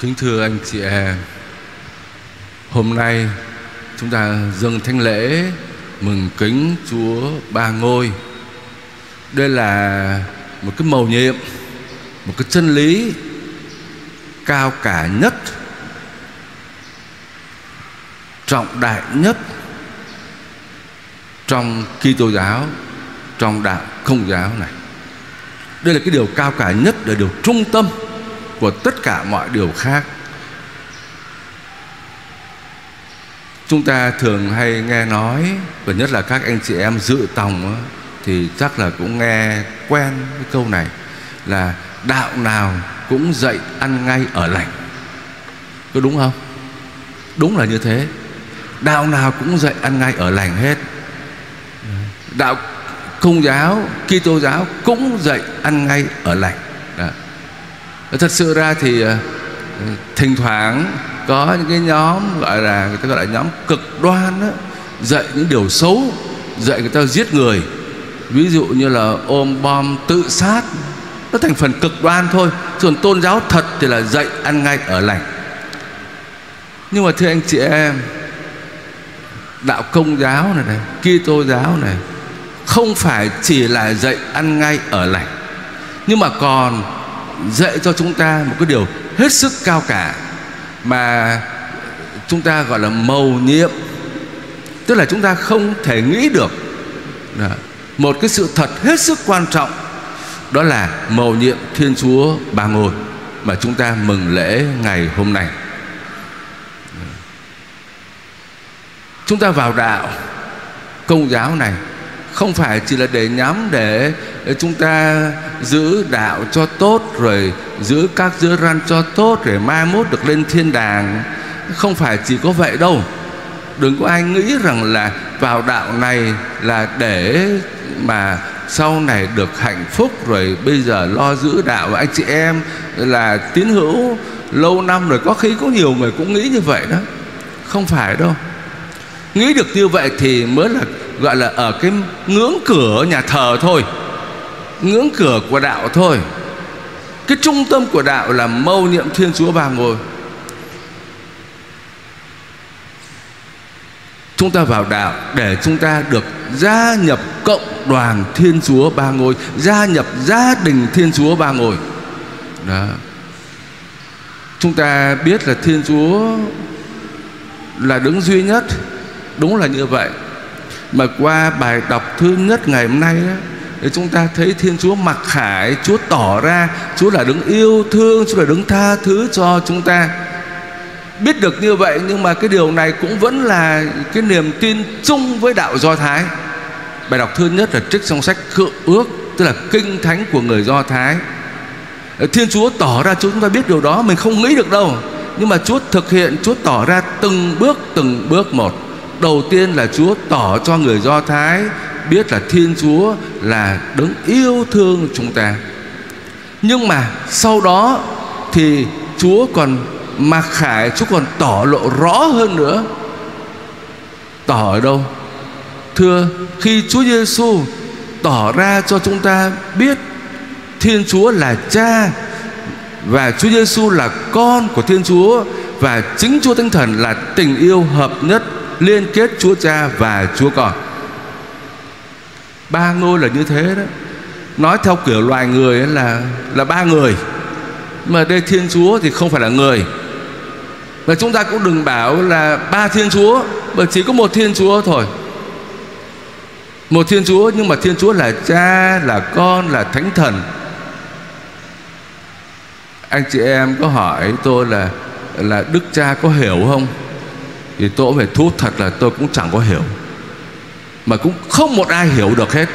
Kính thưa anh chị em, hôm nay chúng ta dâng thánh lễ mừng kính Chúa Ba Ngôi. Đây là một cái mầu nhiệm, một cái chân lý cao cả nhất, trọng đại nhất trong Kitô giáo, trong đạo Công giáo này. Đây là cái điều cao cả nhất, là điều trung tâm của tất cả mọi điều khác. Chúng ta thường hay nghe nói, và nhất là các anh chị em dự tòng thì chắc là cũng nghe quen cái câu này, là đạo nào cũng dạy ăn ngay ở lành. Có đúng không? Đúng là như thế. Đạo nào cũng dạy ăn ngay ở lành hết. Đạo Công giáo, Kitô giáo cũng dạy ăn ngay ở lành. Đó. Thật sự ra thì thỉnh thoảng có những cái nhóm gọi là, người ta gọi là nhóm cực đoan đó, dạy những điều xấu, dạy người ta giết người, ví dụ như là ôm bom tự sát, nó thành phần cực đoan thôi. Còn tôn giáo thật thì là dạy ăn ngay ở lành. Nhưng mà thưa anh chị em, đạo Công giáo này, Kitô giáo này không phải chỉ là dạy ăn ngay ở lành, nhưng mà còn dạy cho chúng ta một cái điều hết sức cao cả mà chúng ta gọi là mầu nhiệm. Tức là chúng ta không thể nghĩ được một cái sự thật hết sức quan trọng, đó là mầu nhiệm Thiên Chúa Ba Ngôi mà chúng ta mừng lễ ngày hôm nay. Chúng ta vào đạo Công giáo này không phải chỉ là để nhắm để chúng ta giữ đạo cho tốt, rồi giữ các giới răn cho tốt, rồi mai mốt được lên thiên đàng. Không phải chỉ có vậy đâu. Đừng có ai nghĩ rằng là vào đạo này là để mà sau này được hạnh phúc, rồi bây giờ lo giữ đạo. Và anh chị em là tín hữu lâu năm rồi, có khi có nhiều người cũng nghĩ như vậy đó. Không phải đâu. Nghĩ được như vậy thì mới là gọi là ở cái ngưỡng cửa nhà thờ thôi, ngưỡng cửa của đạo thôi. Cái trung tâm của đạo là mầu nhiệm Thiên Chúa Ba Ngôi. Chúng ta vào đạo để chúng ta được gia nhập cộng đoàn Thiên Chúa Ba Ngôi, gia nhập gia đình Thiên Chúa Ba Ngôi. Đó. Chúng ta biết là Thiên Chúa là đấng duy nhất, đúng là như vậy. Mà qua bài đọc thứ nhất ngày hôm nay đó, để chúng ta thấy Thiên Chúa mặc khải, Chúa tỏ ra Chúa là đấng yêu thương, Chúa là đấng tha thứ cho chúng ta. Biết được như vậy, nhưng mà cái điều này cũng vẫn là cái niềm tin chung với đạo Do Thái. Bài đọc thứ nhất là trích trong sách Cựu Ước, tức là Kinh Thánh của người Do Thái. Thiên Chúa tỏ ra, chúng ta biết điều đó, mình không nghĩ được đâu. Nhưng mà Chúa thực hiện, Chúa tỏ ra từng bước một. Đầu tiên là Chúa tỏ cho người Do Thái biết là Thiên Chúa là đấng yêu thương chúng ta. Nhưng mà sau đó thì Chúa còn mặc khải, Chúa còn tỏ lộ rõ hơn nữa. Tỏ ở đâu? Thưa, khi Chúa Giêsu tỏ ra cho chúng ta biết Thiên Chúa là Cha, và Chúa Giêsu là Con của Thiên Chúa, và chính Chúa Thánh Thần là tình yêu hợp nhất liên kết Chúa Cha và Chúa Con. Ba ngôi là như thế đó. Nói theo kiểu loài người là ba người, mà đây Thiên Chúa thì không phải là người. Và chúng ta cũng đừng bảo là ba Thiên Chúa, bởi chỉ có một Thiên Chúa thôi. Một Thiên Chúa, nhưng mà Thiên Chúa là Cha, là Con, là Thánh Thần. Anh chị em có hỏi tôi là Đức Cha có hiểu không? Thì tôi cũng phải thú thật là tôi cũng chẳng có hiểu, mà cũng không một ai hiểu được hết.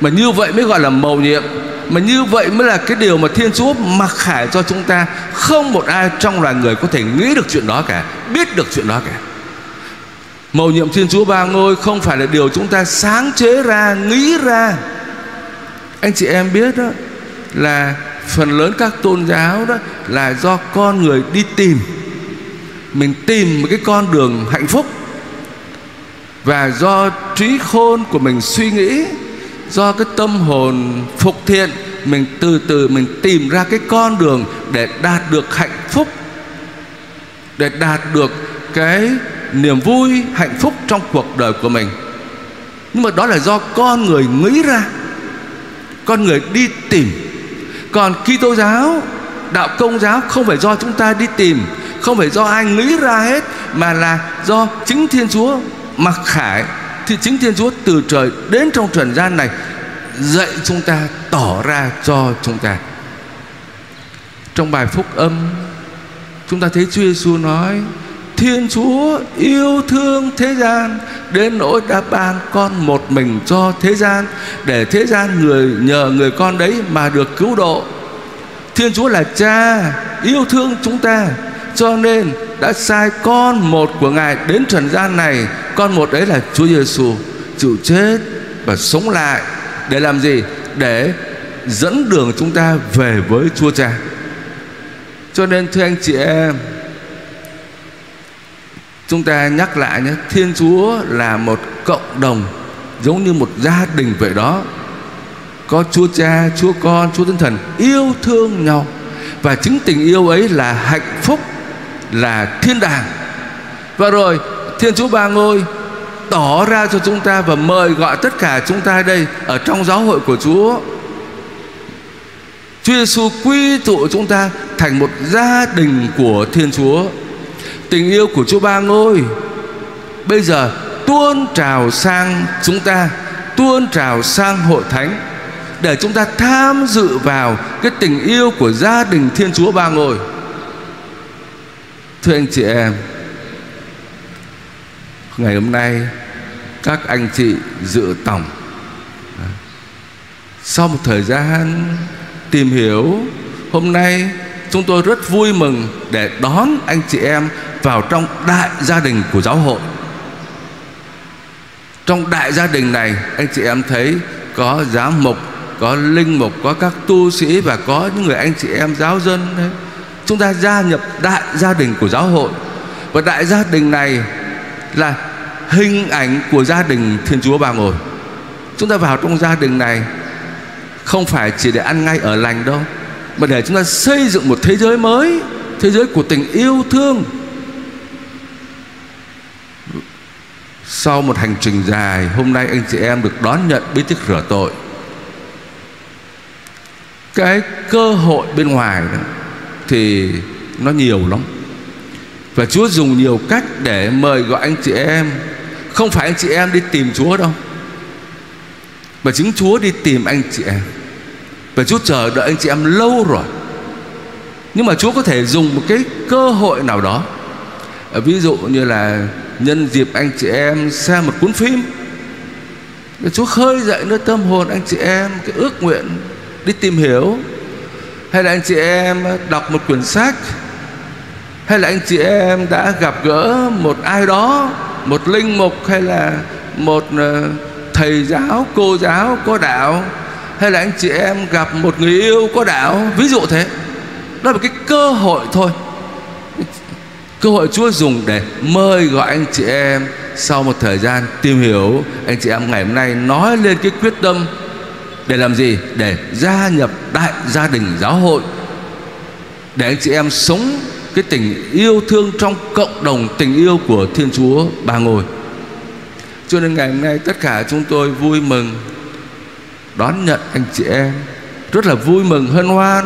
Mà như vậy mới gọi là mầu nhiệm, mà như vậy mới là cái điều mà Thiên Chúa mặc khải cho chúng ta. Không một ai trong loài người có thể nghĩ được chuyện đó cả, biết được chuyện đó cả. Mầu nhiệm Thiên Chúa Ba Ngôi không phải là điều chúng ta sáng chế ra, nghĩ ra. Anh chị em biết đó, là phần lớn các tôn giáo đó là do con người đi tìm. Mình tìm một cái con đường hạnh phúc, và do trí khôn của mình suy nghĩ, do cái tâm hồn phục thiện, mình từ từ mình tìm ra cái con đường để đạt được hạnh phúc để đạt được cái niềm vui, hạnh phúc trong cuộc đời của mình. Nhưng mà đó là do con người nghĩ ra, con người đi tìm. Còn Kitô giáo, đạo Công giáo không phải do chúng ta đi tìm, không phải do ai nghĩ ra hết, mà là do chính Thiên Chúa mặc khải. Thì chính Thiên Chúa từ trời đến trong trần gian này dạy chúng ta, tỏ ra cho chúng ta. Trong bài phúc âm, chúng ta thấy Chúa Giêsu nói Thiên Chúa yêu thương thế gian đến nỗi đã ban con một mình cho thế gian, để thế gian nhờ người con đấy mà được cứu độ. Thiên Chúa là Cha yêu thương chúng ta, cho nên đã sai con một của Ngài đến trần gian này. Con một đấy là Chúa Giêsu chịu chết và sống lại để làm gì? Để dẫn đường chúng ta về với Chúa Cha. Cho nên thưa anh chị em, chúng ta nhắc lại nhé, Thiên Chúa là một cộng đồng giống như một gia đình vậy đó. Có Chúa Cha, Chúa Con, Chúa Thánh Thần yêu thương nhau. Và chính tình yêu ấy là hạnh phúc, là thiên đàng. Và rồi Thiên Chúa Ba Ngôi tỏ ra cho chúng ta và mời gọi tất cả chúng ta đây ở trong giáo hội của Chúa. Chúa Giêsu quy tụ chúng ta thành một gia đình của Thiên Chúa. Tình yêu của Chúa Ba Ngôi bây giờ tuôn trào sang chúng ta, tuôn trào sang hội thánh, để chúng ta tham dự vào cái tình yêu của gia đình Thiên Chúa Ba Ngôi. Thưa anh chị em, ngày hôm nay các anh chị dự tòng, sau một thời gian tìm hiểu, hôm nay chúng tôi rất vui mừng để đón anh chị em vào trong đại gia đình của giáo hội. Trong đại gia đình này, anh chị em thấy có giám mục, có linh mục, có các tu sĩ và có những người anh chị em giáo dân đấy. Chúng ta gia nhập đại gia đình của giáo hội. Và đại gia đình này là hình ảnh của gia đình Thiên Chúa Ba Ngôi. Chúng ta vào trong gia đình này không phải chỉ để ăn ngay ở lành đâu, mà để chúng ta xây dựng một thế giới mới, thế giới của tình yêu thương. Sau một hành trình dài, hôm nay anh chị em được đón nhận bí tích rửa tội. Cái cơ hội bên ngoài thì nó nhiều lắm, và Chúa dùng nhiều cách để mời gọi anh chị em. Không phải anh chị em đi tìm Chúa đâu, mà chính Chúa đi tìm anh chị em. Và Chúa chờ đợi anh chị em lâu rồi, nhưng mà Chúa có thể dùng một cái cơ hội nào đó. Ví dụ như là nhân dịp anh chị em xem một cuốn phim, Chúa khơi dậy nơi tâm hồn anh chị em cái ước nguyện đi tìm hiểu. Hay là anh chị em đọc một quyển sách, hay là anh chị em đã gặp gỡ một ai đó, một linh mục hay là một thầy giáo, cô giáo có đạo, hay là anh chị em gặp một người yêu có đạo, ví dụ thế. Đó là một cái cơ hội thôi, cơ hội Chúa dùng để mời gọi anh chị em. Sau một thời gian tìm hiểu, anh chị em ngày hôm nay nói lên cái quyết tâm để làm gì? Để gia nhập đại gia đình giáo hội, để anh chị em sống cái tình yêu thương trong cộng đồng tình yêu của Thiên Chúa Ba Ngôi. Cho nên ngày hôm nay tất cả chúng tôi vui mừng đón nhận anh chị em, rất là vui mừng hân hoan,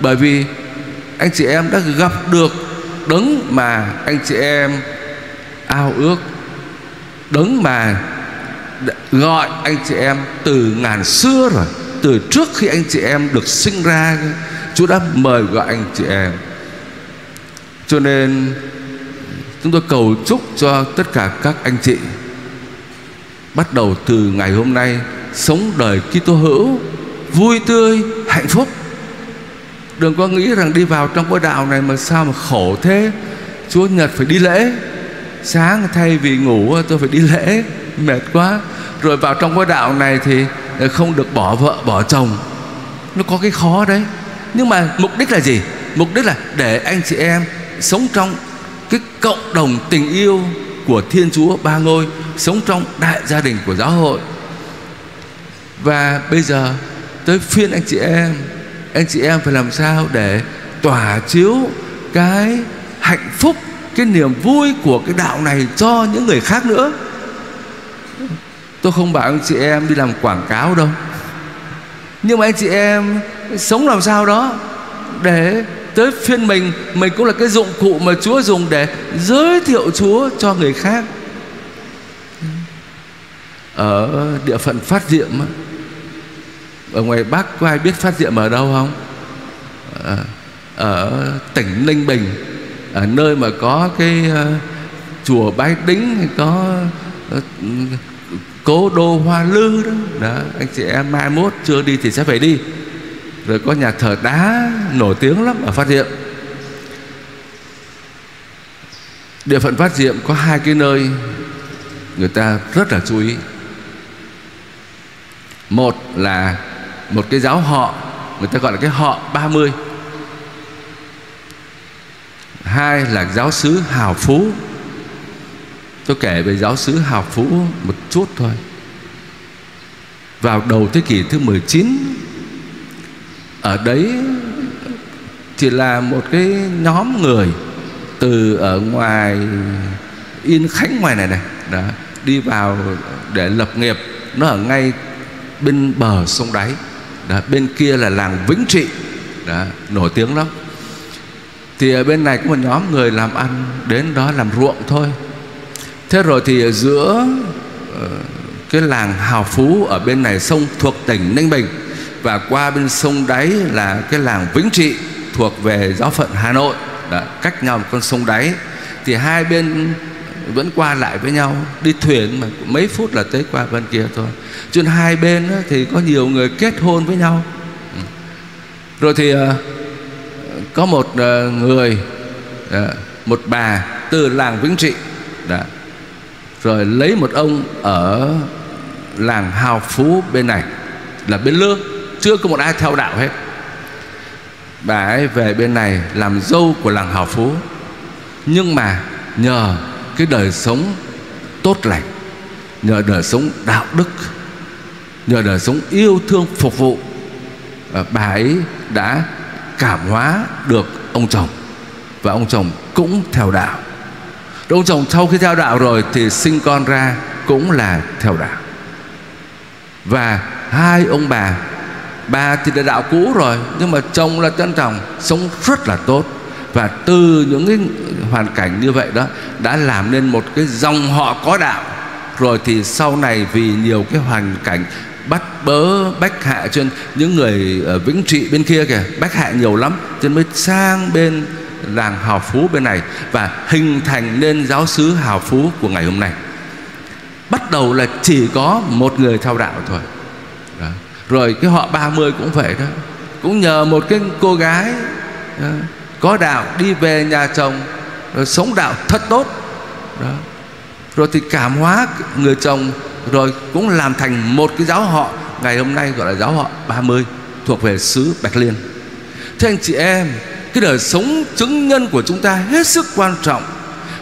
bởi vì anh chị em đã gặp được Đấng mà anh chị em ao ước, Đấng mà gọi anh chị em từ ngàn xưa rồi. Từ trước khi anh chị em được sinh ra, Chúa đã mời gọi anh chị em. Cho nên chúng tôi cầu chúc cho tất cả các anh chị bắt đầu từ ngày hôm nay sống đời Kitô hữu vui tươi, hạnh phúc. Đừng có nghĩ rằng đi vào trong cái đạo này mà sao mà khổ thế, Chúa Nhật phải đi lễ, sáng thay vì ngủ tôi phải đi lễ, mệt quá. Rồi vào trong cái đạo này thì không được bỏ vợ bỏ chồng, nó có cái khó đấy. Nhưng mà mục đích là gì? Mục đích là để anh chị em sống trong cái cộng đồng tình yêu của Thiên Chúa Ba Ngôi, sống trong đại gia đình của giáo hội. Và bây giờ tới phiên anh chị em. Anh chị em phải làm sao để tỏa chiếu cái hạnh phúc, cái niềm vui của cái đạo này cho những người khác nữa. Tôi không bảo anh chị em đi làm quảng cáo đâu, nhưng mà anh chị em sống làm sao đó để tới phiên mình cũng là cái dụng cụ mà Chúa dùng để giới thiệu Chúa cho người khác. Ở địa phận Phát Diệm, ở ngoài Bắc có ai biết Phát Diệm ở đâu không? Ở tỉnh Ninh Bình, ở nơi mà có cái chùa Bái Đính, có cố đô Hoa Lư đó. Đó, anh chị em mai mốt chưa đi thì sẽ phải đi. Rồi có nhà thờ đá nổi tiếng lắm ở Phát Diệm. Địa phận Phát Diệm có hai cái nơi người ta rất là chú ý. Một là một cái giáo họ, người ta gọi là cái họ 30. Hai là giáo xứ Hào Phú. Tôi kể về giáo xứ Hào Phú một chút thôi. Vào đầu thế kỷ thứ 19, ở đấy chỉ là một cái nhóm người từ ở ngoài Yên Khánh ngoài này đó, đi vào để lập nghiệp. Nó ở ngay bên bờ sông Đáy đó, bên kia là làng Vĩnh Trị đó, nổi tiếng lắm. Thì ở bên này có một nhóm người làm ăn đến đó làm ruộng thôi. Thế rồi thì ở giữa cái làng Hào Phú ở bên này sông thuộc tỉnh Ninh Bình, và qua bên sông Đáy là cái làng Vĩnh Trị thuộc về giáo phận Hà Nội. Đã cách nhau một con sông Đáy, thì hai bên vẫn qua lại với nhau, đi thuyền mà mấy phút là tới qua bên kia thôi. Trên hai bên thì có nhiều người kết hôn với nhau. Rồi thì có một người, một bà từ làng Vĩnh Trị đã, rồi lấy một ông ở làng Hào Phú bên này là bên Lương, chưa có một ai theo đạo hết. Bà ấy về bên này làm dâu của làng Hào Phú. Nhưng mà nhờ cái đời sống tốt lành, nhờ đời sống đạo đức, nhờ đời sống yêu thương phục vụ, bà ấy đã cảm hóa được ông chồng, và ông chồng cũng theo đạo. Ông chồng sau khi theo đạo rồi thì sinh con ra cũng là theo đạo. Và hai ông bà thì là đạo cũ rồi, nhưng mà chồng là tân chồng, sống rất là tốt. Và từ những cái hoàn cảnh như vậy đó đã làm nên một cái dòng họ có đạo. Rồi thì sau này vì nhiều cái hoàn cảnh bắt bớ bách hạ, trên những người ở Vĩnh Trị bên kia kìa bách hạ nhiều lắm, cho nên mới sang bên làng Hào Phú bên này và hình thành nên giáo xứ Hào Phú của ngày hôm nay. Bắt đầu là chỉ có một người theo đạo thôi. Đó. Rồi cái họ 30 cũng vậy đó, cũng nhờ một cái cô gái đó, có đạo, đi về nhà chồng rồi sống đạo thật tốt đó. Rồi thì cảm hóa người chồng, rồi cũng làm thành một cái giáo họ ngày hôm nay gọi là giáo họ 30 thuộc về xứ Bạch Liên. Thưa anh chị em, cái đời sống chứng nhân của chúng ta hết sức quan trọng.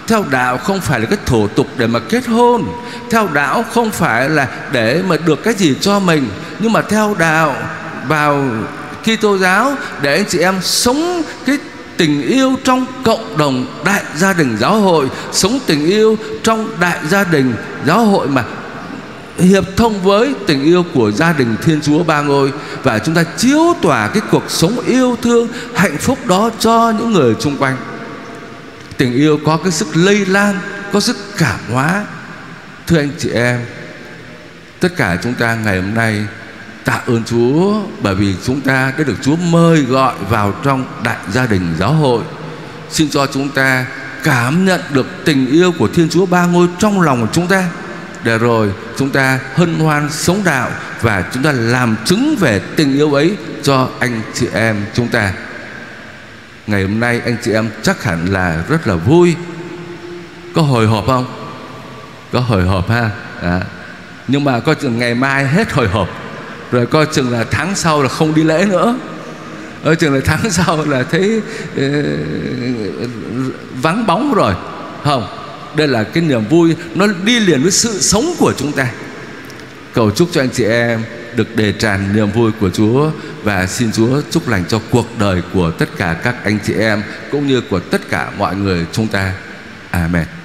Theo đạo không phải là cái thủ tục để mà kết hôn, theo đạo không phải là để mà được cái gì cho mình, nhưng mà theo đạo vào Kitô giáo để anh chị em sống cái tình yêu trong cộng đồng đại gia đình giáo hội, sống tình yêu trong đại gia đình giáo hội mà hiệp thông với tình yêu của gia đình Thiên Chúa Ba Ngôi, và chúng ta chiếu tỏa cái cuộc sống yêu thương hạnh phúc đó cho những người xung quanh. Tình yêu có cái sức lây lan, có sức cảm hóa. Thưa anh chị em, tất cả chúng ta ngày hôm nay tạ ơn Chúa bởi vì chúng ta đã được Chúa mời gọi vào trong đại gia đình giáo hội. Xin cho chúng ta cảm nhận được tình yêu của Thiên Chúa Ba Ngôi trong lòng của chúng ta, để rồi chúng ta hân hoan sống đạo và chúng ta làm chứng về tình yêu ấy cho anh chị em chúng ta. Ngày hôm nay anh chị em chắc hẳn là rất là vui. Có hồi hộp không? Có hồi hộp ha. Đó. Nhưng mà coi chừng ngày mai hết hồi hộp, rồi coi chừng là tháng sau là không đi lễ nữa, coi chừng là tháng sau là thấy vắng bóng rồi. Không, đây là cái niềm vui, nó đi liền với sự sống của chúng ta. Cầu chúc cho anh chị em được đền tràn niềm vui của Chúa. Và xin Chúa chúc lành cho cuộc đời của tất cả các anh chị em cũng như của tất cả mọi người chúng ta. Amen.